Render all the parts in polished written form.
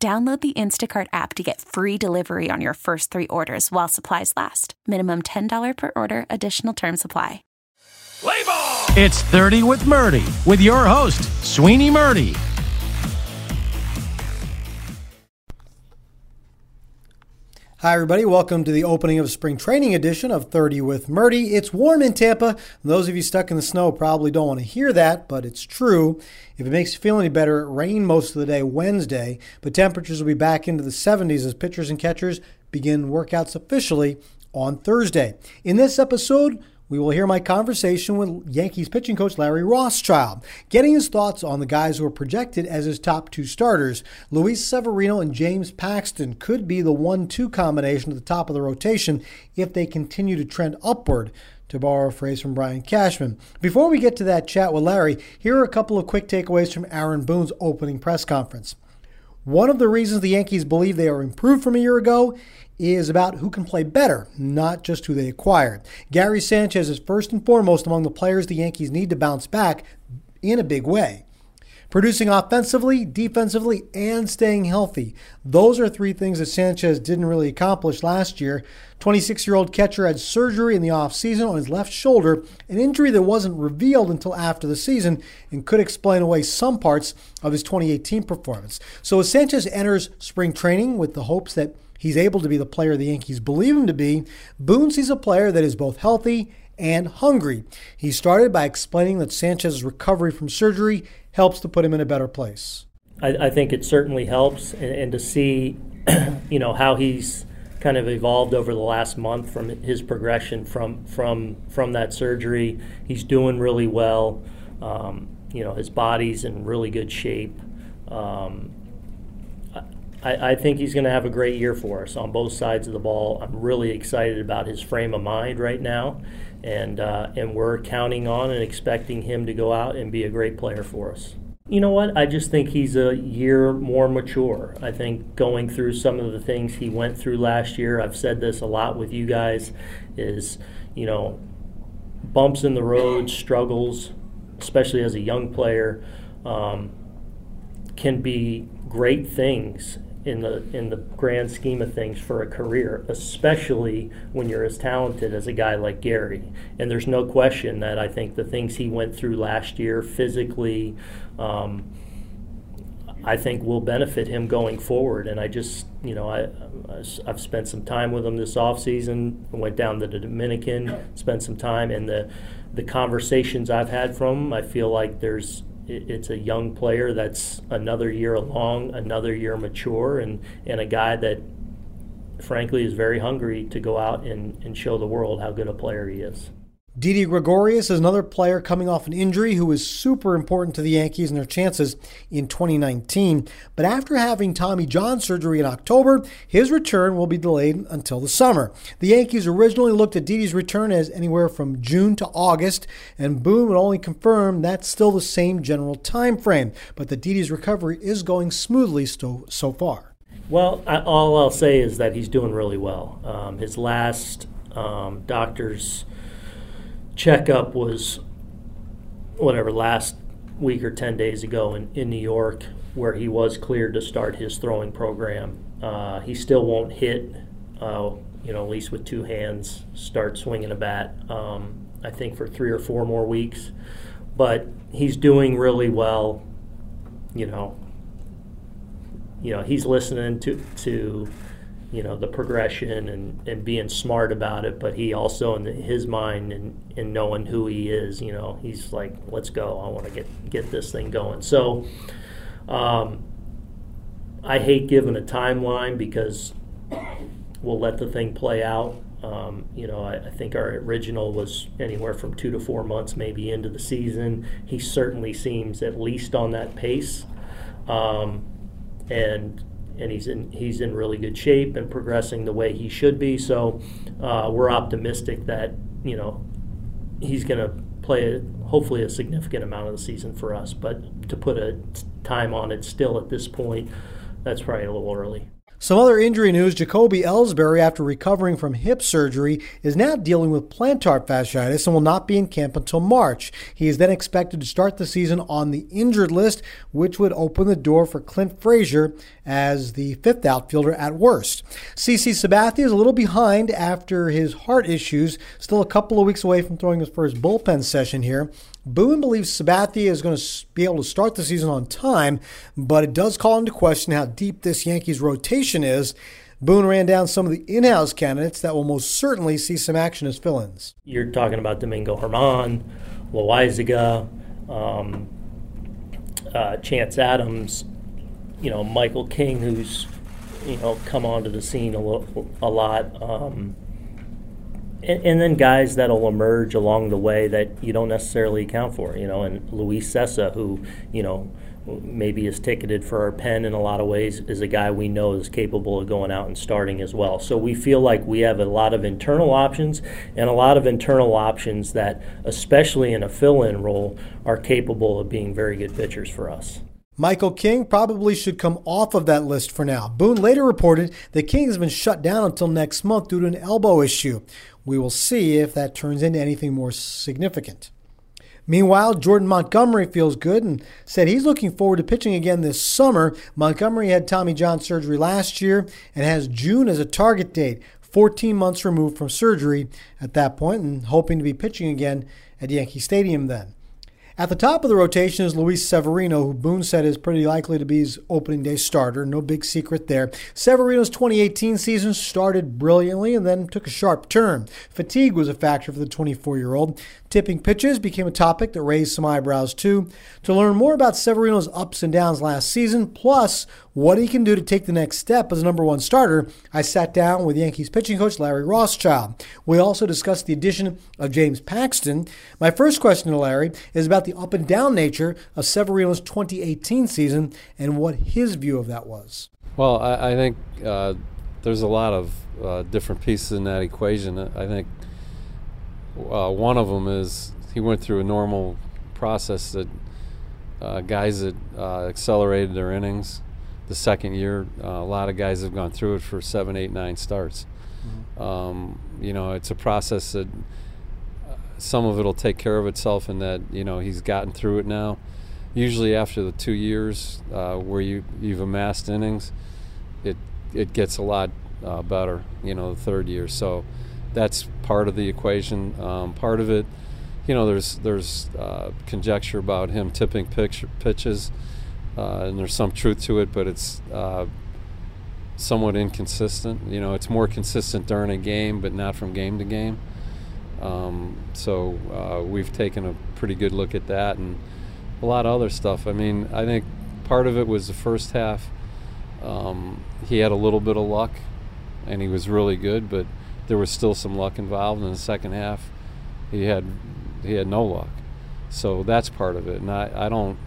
Download the Instacart app to get free delivery on your first three orders while supplies last. Minimum $10 per order. Additional terms apply. Play ball! It's 30 with Murdy with your host, Sweeney Murdy. Hi, everybody. Welcome to the opening of spring training edition of 30 with Murdy. It's warm in Tampa. Those of you stuck in the snow probably don't want to hear that, but it's true. If it makes you feel any better, it rained most of the day Wednesday, but temperatures will be back into the 70s as pitchers and catchers begin workouts officially on Thursday. In this episode, we will hear my conversation with Yankees pitching coach Larry Rothschild, getting his thoughts on the guys who are projected as his top two starters. Luis Severino and James Paxton could be the 1-2 combination at the top of the rotation if they continue to trend upward, to borrow a phrase from Brian Cashman. Before we get to that chat with Larry, here are a couple of quick takeaways from Aaron Boone's opening press conference. One of the reasons the Yankees believe they are improved from a year ago is about who can play better, not just who they acquired. Gary Sanchez is first and foremost among the players the Yankees need to bounce back in a big way. Producing offensively, defensively, and staying healthy. Those are three things that Sanchez didn't really accomplish last year. 26-year-old catcher had surgery in the offseason on his left shoulder, an injury that wasn't revealed until after the season and could explain away some parts of his 2018 performance. So as Sanchez enters spring training with the hopes that he's able to be the player the Yankees believe him to be, Boone sees a player that is both healthy and hungry. He started by explaining that Sanchez's recovery from surgery helps to put him in a better place. I think it certainly helps, and to see, you know, how he's kind of evolved over the last month from his progression from that surgery. He's doing really well. You know, his body's in really good shape. I think he's going to have a great year for us on both sides of the ball. I'm really excited about his frame of mind right now, and we're counting on and expecting him to go out and be a great player for us. You know what? I just think he's a year more mature. I think going through some of the things he went through last year, I've said this a lot with you guys, is, you know, bumps in the road, struggles, especially as a young player, can be great things in the grand scheme of things for a career, especially when you're as talented as a guy like Gary. And there's no question that I think the things he went through last year physically, I think will benefit him going forward. And I just, you know, I've spent some time with him this offseason. Went down to the Dominican, spent some time, and the conversations I've had from him, I feel like it's a young player that's another year along, another year mature, and a guy that, frankly, is very hungry to go out and show the world how good a player he is. Didi Gregorius is another player coming off an injury who is super important to the Yankees and their chances in 2019. But after having Tommy John surgery in October, his return will be delayed until the summer. The Yankees originally looked at Didi's return as anywhere from June to August, and Boone would only confirm that's still the same general time frame. But the Didi's recovery is going smoothly so far. Well, all I'll say is that he's doing really well. His last doctor's checkup was last week or 10 days ago in New York, where he was cleared to start his throwing program. He still won't hit, at least with two hands, start swinging a bat, I think for 3 or 4 more weeks. But he's doing really well. You know, he's listening to you know, the progression and being smart about it, but he also, in his mind and knowing who he is, you know, he's like, let's go, I want to get this thing going. So I hate giving a timeline because we'll let the thing play out. I think our original was anywhere from 2 to 4 months maybe into the season. He certainly seems at least on that pace. And and he's in really good shape and progressing the way he should be. So we're optimistic that, you know, he's going to play hopefully a significant amount of the season for us. But to put a time on it still at this point, that's probably a little early. Some other injury news. Jacoby Ellsbury, after recovering from hip surgery, is now dealing with plantar fasciitis and will not be in camp until March. He is then expected to start the season on the injured list, which would open the door for Clint Frazier as the fifth outfielder at worst. CC Sabathia is a little behind after his heart issues, still a couple of weeks away from throwing his first bullpen session here. Boomin believes Sabathia is going to be able to start the season on time, but it does call into question how deep this Yankees rotation is. Boone ran down some of the in-house candidates that will most certainly see some action as fill-ins. You're talking about Domingo German, Loaisiga, Chance Adams, you know, Michael King, who's, you know, come onto the scene a lot. And then guys that'll emerge along the way that you don't necessarily account for, you know, and Luis Sessa, who, you know, maybe is ticketed for our pen in a lot of ways, is a guy we know is capable of going out and starting as well. So we feel like we have a lot of internal options, and a lot of internal options that, especially in a fill-in role, are capable of being very good pitchers for us. Michael King probably should come off of that list for now. Boone later reported that King has been shut down until next month due to an elbow issue. We will see if that turns into anything more significant. Meanwhile, Jordan Montgomery feels good and said he's looking forward to pitching again this summer. Montgomery had Tommy John surgery last year and has June as a target date, 14 months removed from surgery at that point, and hoping to be pitching again at Yankee Stadium then. At the top of the rotation is Luis Severino, who Boone said is pretty likely to be his opening day starter. No big secret there. Severino's 2018 season started brilliantly and then took a sharp turn. Fatigue was a factor for the 24-year-old. Tipping pitches became a topic that raised some eyebrows, too. To learn more about Severino's ups and downs last season, plus what he can do to take the next step as a number one starter, I sat down with Yankees pitching coach Larry Rothschild. We also discussed the addition of James Paxton. My first question to Larry is about the up and down nature of Severino's 2018 season and what his view of that was. Well, I think there's a lot of different pieces in that equation. I think one of them is he went through a normal process that guys that accelerated their innings the second year, a lot of guys have gone through it for 7, 8, 9 starts. Mm-hmm. You know, it's a process that some of it will take care of itself, and that, you know, he's gotten through it now. Usually after the 2 years where you've amassed innings, it gets a lot better, you know, the third year. So that's part of the equation. Part of it, you know, there's conjecture about him tipping pitches, and there's some truth to it, but it's somewhat inconsistent. You know, it's more consistent during a game, but not from game to game. So we've taken a pretty good look at that and a lot of other stuff. I mean, I think part of it was the first half. He had a little bit of luck, and he was really good, but there was still some luck involved. In the second half, he had no luck. So that's part of it. And I don't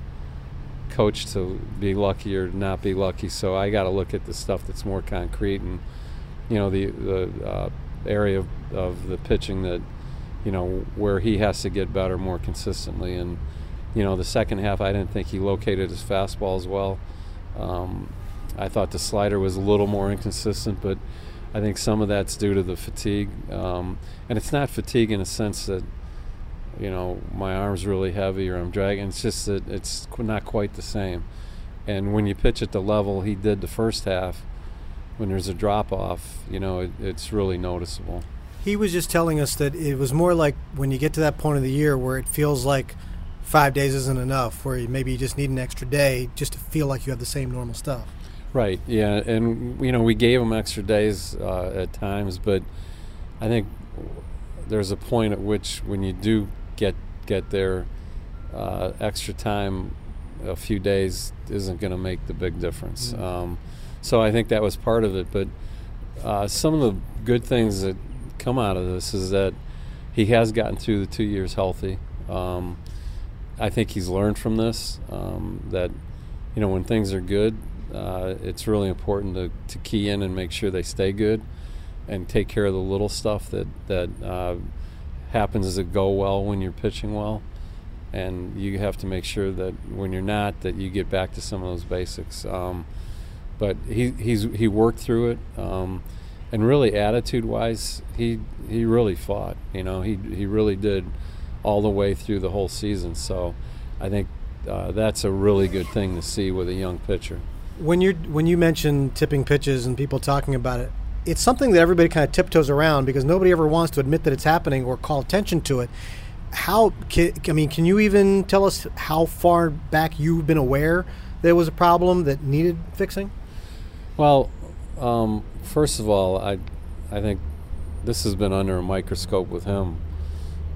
coach to be lucky or not be lucky, so I got to look at the stuff that's more concrete, and, you know, the area of the pitching that, you know, where he has to get better more consistently. And, you know, the second half, I didn't think he located his fastball as well. I thought the slider was a little more inconsistent, but I think some of that's due to the fatigue. And it's not fatigue in a sense that, you know, my arm's really heavy or I'm dragging. It's just that it's not quite the same. And when you pitch at the level he did the first half, when there's a drop-off, you know, it's really noticeable. He was just telling us that it was more like when you get to that point of the year where it feels like 5 days isn't enough, where maybe you just need an extra day just to feel like you have the same normal stuff. Right, yeah, and, you know, we gave him extra days at times, but I think there's a point at which when you do get there, extra time, a few days, isn't going to make the big difference. Mm-hmm. So I think that was part of it. But some of the good things that come out of this is that he has gotten through the 2 years healthy. I think he's learned from this, that, you know, when things are good, it's really important to key in and make sure they stay good and take care of the little stuff that happens that go well when you're pitching well. And you have to make sure that when you're not, that you get back to some of those basics. But he worked through it, and really attitude-wise, he really fought. You know, he really did all the way through the whole season. So I think that's a really good thing to see with a young pitcher. When you mention tipping pitches and people talking about it, it's something that everybody kind of tiptoes around because nobody ever wants to admit that it's happening or call attention to it. Can you even tell us how far back you've been aware there was a problem that needed fixing? Well, first of all, I think this has been under a microscope with him,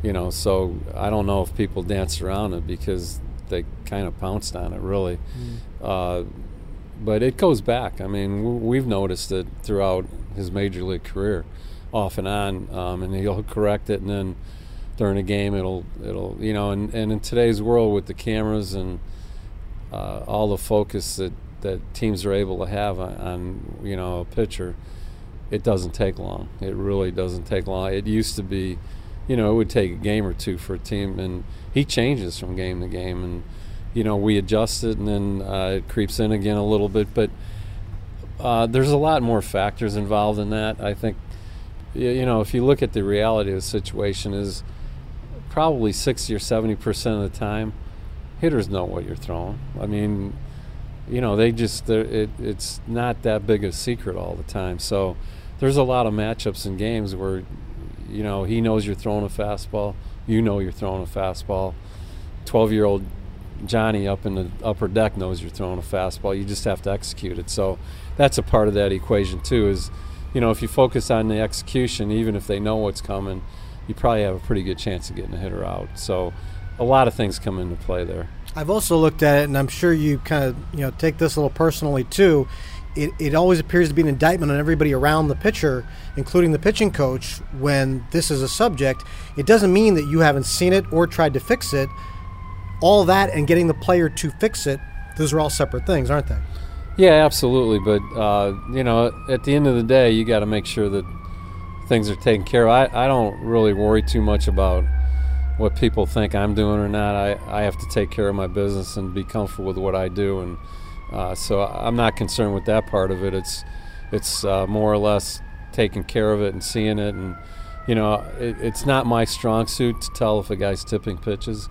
you know, so I don't know if people danced around it because they kind of pounced on it, really. But it goes back. I mean, we've noticed it throughout his major league career, off and on, and he'll correct it, and then during a game it'll you know, and in today's world with the cameras and all the focus that teams are able to have on you know, a pitcher, it doesn't take long. It really doesn't take long. It used to be, you know, it would take a game or two for a team, and he changes from game to game, and you know, we adjust it, and then it creeps in again a little bit, but there's a lot more factors involved in that. I think, you know, if you look at the reality of the situation, is probably 60 or 70% of the time, hitters know what you're throwing. I mean, you know, it's not that big a secret all the time. So there's a lot of matchups and games where, you know, he knows you're throwing a fastball, you know you're throwing a fastball. 12-year-old Johnny up in the upper deck knows you're throwing a fastball. You just have to execute it. So that's a part of that equation too, is, you know, if you focus on the execution, even if they know what's coming, you probably have a pretty good chance of getting a hitter out. So a lot of things come into play there. I've also looked at it, and I'm sure you kind of, you know, take this a little personally too. It always appears to be an indictment on everybody around the pitcher, including the pitching coach, when this is a subject. It doesn't mean that you haven't seen it or tried to fix it. All that and getting the player to fix it, those are all separate things, aren't they? Yeah, absolutely. But, you know, at the end of the day, you got to make sure that things are taken care of. I don't really worry too much about what people think I'm doing or not. I have to take care of my business and be comfortable with what I do, and so I'm not concerned with that part of it. It's more or less taking care of it and seeing it, and you know, it's not my strong suit to tell if a guy's tipping pitches,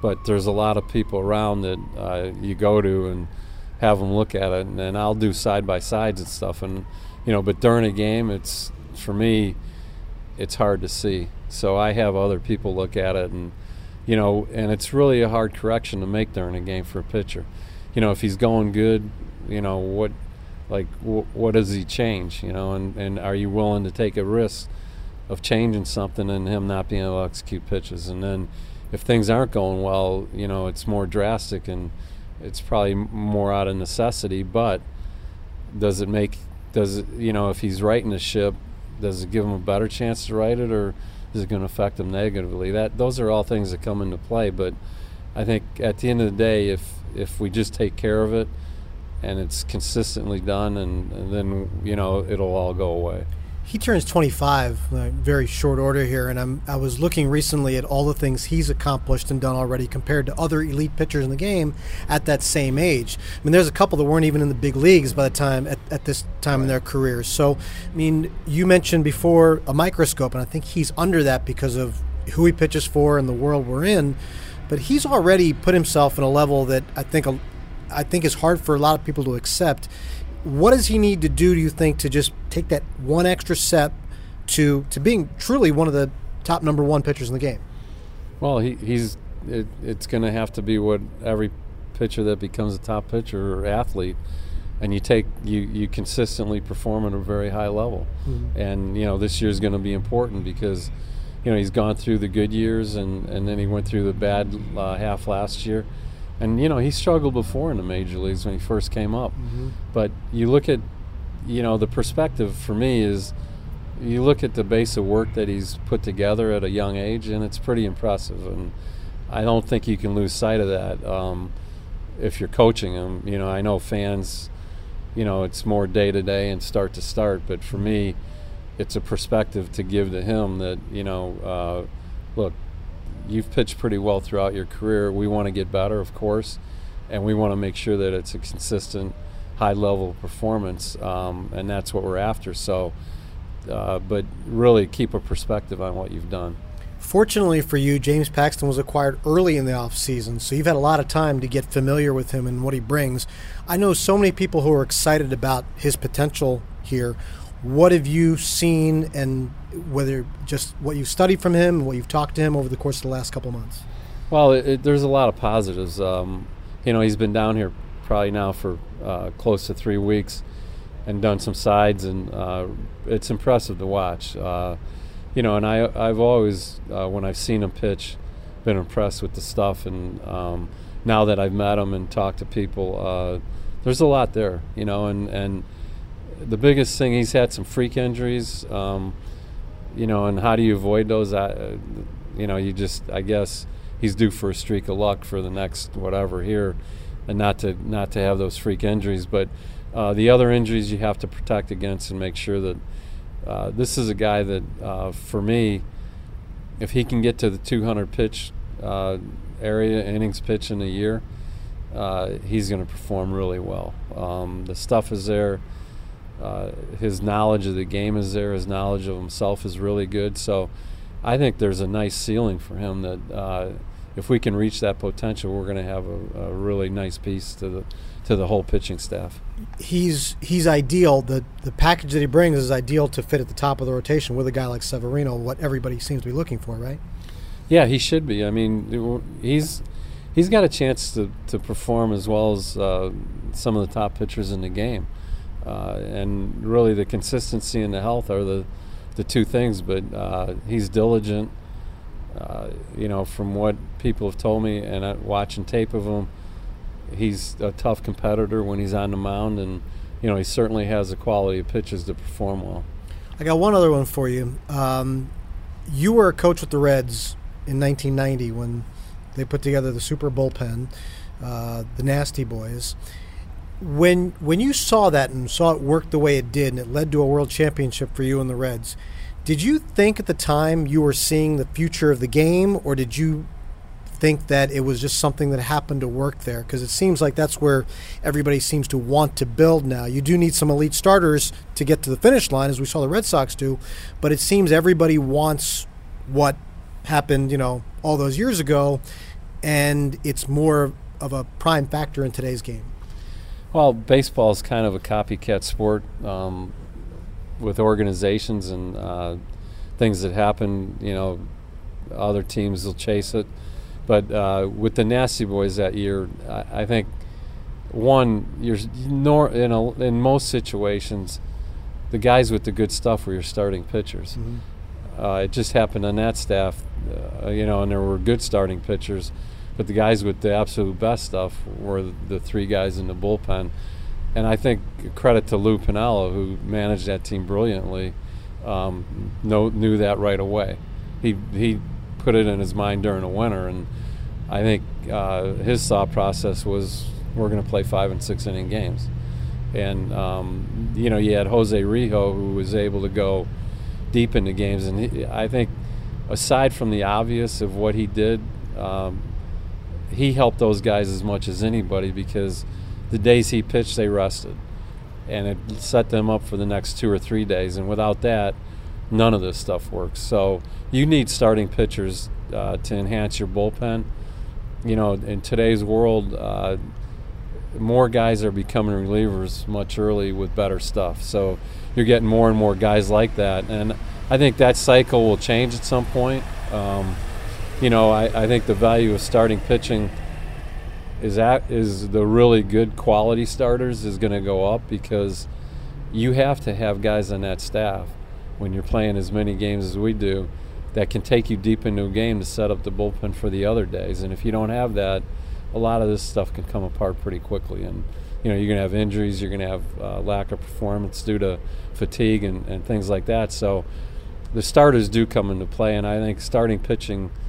but there's a lot of people around that you go to and have them look at it, and then I'll do side by sides and stuff, and you know, but during a game, it's, for me, it's hard to see. So I have other people look at it, and you know, and it's really a hard correction to make during a game for a pitcher. You know, if he's going good, you know, what does he change? You know, and are you willing to take a risk of changing something and him not being able to execute pitches? And then if things aren't going well, you know, it's more drastic and it's probably more out of necessity. But does it, you know, if he's righting the ship, does it give him a better chance to right it, or is it going to affect him negatively? Those are all things that come into play. But I think at the end of the day, if we just take care of it and it's consistently done, and then, you know, it'll all go away. He turns 25 in very short order here, and I was looking recently at all the things he's accomplished and done already compared to other elite pitchers in the game at that same age. I mean, there's a couple that weren't even in the big leagues by the time at this time in their careers. So, I mean, you mentioned before a microscope, and I think he's under that because of who he pitches for and the world we're in. But he's already put himself in a level that I think is hard for a lot of people to accept. What does he need to do, do you think, to just take that one extra step to being truly one of the top number one pitchers in the game? Well, it's going to have to be what every pitcher that becomes a top pitcher or athlete, and you consistently perform at a very high level. Mm-hmm. And, you know, this year's going to be important because, you know, he's gone through the good years and then he went through the bad half last year. And, you know, he struggled before in the major leagues when he first came up. Mm-hmm. But you look at, you know, the perspective for me is you look at the base of work that he's put together at a young age, and it's pretty impressive. And I don't think you can lose sight of that if you're coaching him. You know, I know fans you know, it's more day to day and start to start. But for me, it's a perspective to give to him that, you know, look, you've pitched pretty well throughout your career. We want to get better, of course, and we want to make sure that it's a consistent, high-level performance, and that's what we're after. So, but really keep a perspective on what you've done. Fortunately for you, James Paxton was acquired early in the offseason, so you've had a lot of time to get familiar with him and what he brings. I know so many people who are excited about his potential here. What have you seen, and whether just what you've studied from him, what you've talked to him over the course of the last couple of months? Well, there's a lot of positives. You know, he's been down here probably now for close to 3 weeks and done some sides, and it's impressive to watch. You know, and I've always, when I've seen him pitch, been impressed with the stuff. And now that I've met him and talked to people, there's a lot there, you know, and the biggest thing, he's had some freak injuries, you know, and how do you avoid those? You know, you just, I guess he's due for a streak of luck for the next whatever here, and not to have those freak injuries. But the other injuries you have to protect against and make sure that this is a guy that, for me, if he can get to the 200 pitch area, innings pitch in a year, he's going to perform really well. The stuff is there. His knowledge of the game is there. His knowledge of himself is really good. So I think there's a nice ceiling for him that if we can reach that potential, we're going to have a really nice piece to the whole pitching staff. He's ideal. The package that he brings is ideal to fit at the top of the rotation with a guy like Severino, what everybody seems to be looking for, right? Yeah, he should be. I mean, he's got a chance to perform as well as some of the top pitchers in the game. And really the consistency and the health are the two things, but he's diligent. You know, from what people have told me and watching tape of him, he's a tough competitor when he's on the mound, and, you know, he certainly has the quality of pitches to perform well. I got one other one for you. You were a coach with the Reds in 1990 when they put together the Super Bullpen, the Nasty Boys. When you saw that and saw it work the way it did, and it led to a world championship for you and the Reds, did you think at the time you were seeing the future of the game, or did you think that it was just something that happened to work there? Because it seems like that's where everybody seems to want to build now. You do need some elite starters to get to the finish line, as we saw the Red Sox do, but it seems everybody wants what happened, you know, all those years ago, and it's more of a prime factor in today's game. Well, baseball is kind of a copycat sport with organizations and things that happen. You know, other teams will chase it. But with the Nasty Boys that year, I think, one, you're in most situations, the guys with the good stuff were your starting pitchers. Mm-hmm. It just happened on that staff, you know, and there were good starting pitchers. But the guys with the absolute best stuff were the three guys in the bullpen. And I think credit to Lou Piniella, who managed that team brilliantly, knew that right away. He put it in his mind during the winter, and I think his thought process was, we're going to play 5 and 6 inning games. And, you know, you had Jose Rijo, who was able to go deep into games. And I think, aside from the obvious of what he did, he helped those guys as much as anybody, because the days he pitched, they rested, and it set them up for the next 2 or 3 days. And without that, none of this stuff works. So you need starting pitchers to enhance your bullpen. You know, in today's world, more guys are becoming relievers much early with better stuff. So you're getting more and more guys like that. And I think that cycle will change at some point. You know, I think the value of starting pitching is the really good quality starters is going to go up, because you have to have guys on that staff when you're playing as many games as we do that can take you deep into a game to set up the bullpen for the other days. And if you don't have that, a lot of this stuff can come apart pretty quickly. And, you know, you're going to have injuries, you're going to have lack of performance due to fatigue and things like that. So the starters do come into play, and I think starting pitching –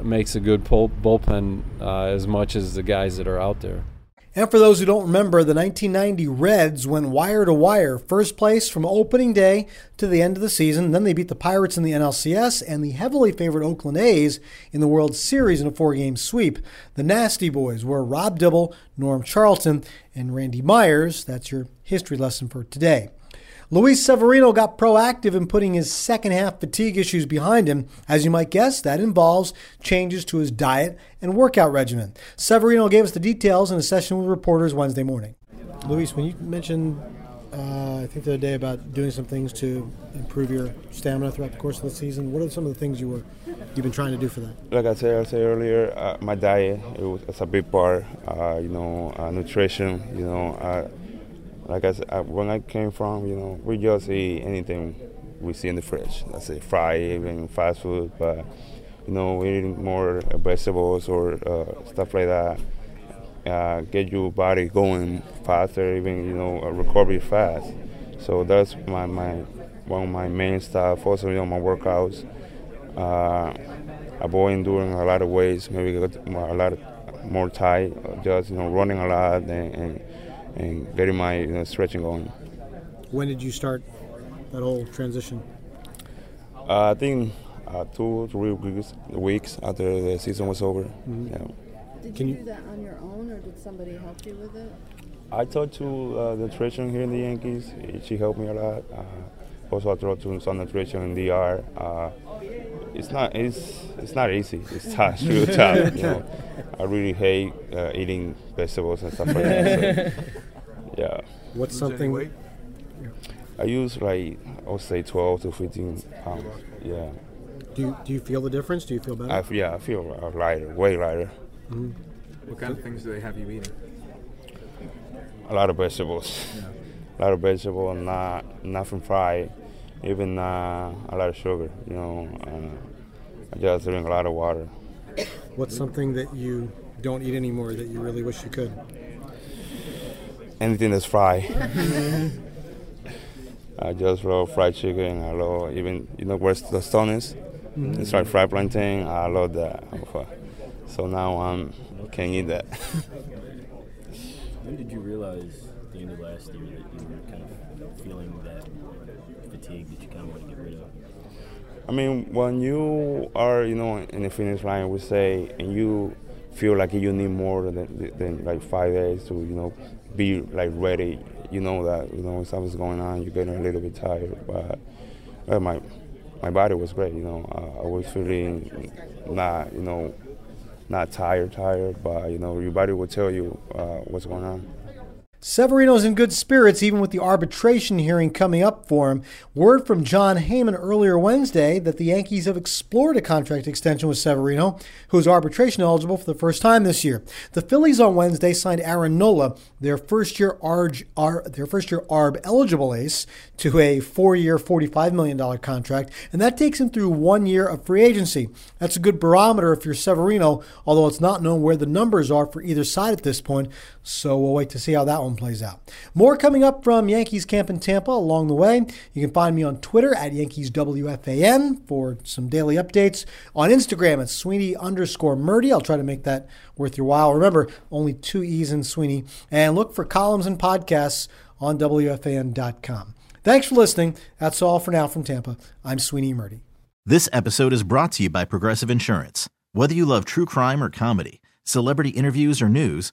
makes a good bullpen as much as the guys that are out there. And for those who don't remember, the 1990 Reds went wire to wire, first place from opening day to the end of the season. Then they beat the Pirates in the NLCS and the heavily favored Oakland A's in the World Series in a four-game sweep. The Nasty Boys were Rob Dibble, Norm Charlton, and Randy Myers. That's your history lesson for today. Luis Severino got proactive in putting his second-half fatigue issues behind him. As you might guess, that involves changes to his diet and workout regimen. Severino gave us the details in a session with reporters Wednesday morning. Luis, when you mentioned, I think the other day, about doing some things to improve your stamina throughout the course of the season, what are some of the things you've been trying to do for that? Like I said earlier, my diet, it's a big part, nutrition, like I said, when I came from, we just eat anything we see in the fridge. That's it, fried, even fast food. But, we eat more vegetables or stuff like that. Get your body going faster, even, recovery fast. So that's my one of my main stuff. Also, my workouts. Avoiding doing a lot of weights, maybe a lot more tight, just, running a lot and getting my stretching on. When did you start that whole transition? I think 2 to 3 weeks after the season was over. Mm-hmm. Yeah. Did you do that on your own, or did somebody help you with it? I talked to the nutrition here in the Yankees. She helped me a lot. Also, I talked to some nutrition in DR. It's not easy. It's tough, real tough. I really hate eating vegetables and stuff like that. So, yeah. What's something? I use I'll say 12 to 15 pounds. Yeah. Do you feel the difference? Do you feel better? I feel lighter, way lighter. Mm-hmm. What kind of things do they have you eating? A lot of vegetables. Yeah. A lot of vegetables, nothing fried. Even a lot of sugar, I just drink a lot of water. What's something that you don't eat anymore that you really wish you could? Anything that's fried. I just love fried chicken. I love even, where the stone is? Mm-hmm. It's like fried plantain. I love that. So now I can't eat that. When did you realize at the end of last year that you were kind of feeling that fatigue that you kind of want to get rid of? I mean, when you are, in the finish line, we say, and you feel like you need more than 5 days to, be ready. You know that, when something's going on, you're getting a little bit tired. But my body was great. I was feeling not, not tired, but your body will tell you what's going on. Severino's in good spirits, even with the arbitration hearing coming up for him. Word from John Heyman earlier Wednesday that the Yankees have explored a contract extension with Severino, who is arbitration eligible for the first time this year. The Phillies on Wednesday signed Aaron Nola, their first-year ARB-eligible ace, to a 4-year, $45 million contract, and that takes him through 1 year of free agency. That's a good barometer if you're Severino, although it's not known where the numbers are for either side at this point, so we'll wait to see how that one plays out. More coming up from Yankees camp in Tampa along the way. You can find me on Twitter at YankeesWFAN for some daily updates. On Instagram at Sweeney_Murdy. I'll try to make that worth your while. Remember, only 2 E's in Sweeney. And look for columns and podcasts on WFAN.com. Thanks for listening. That's all for now from Tampa. I'm Sweeney Murdy. This episode is brought to you by Progressive Insurance. Whether you love true crime or comedy, celebrity interviews or news,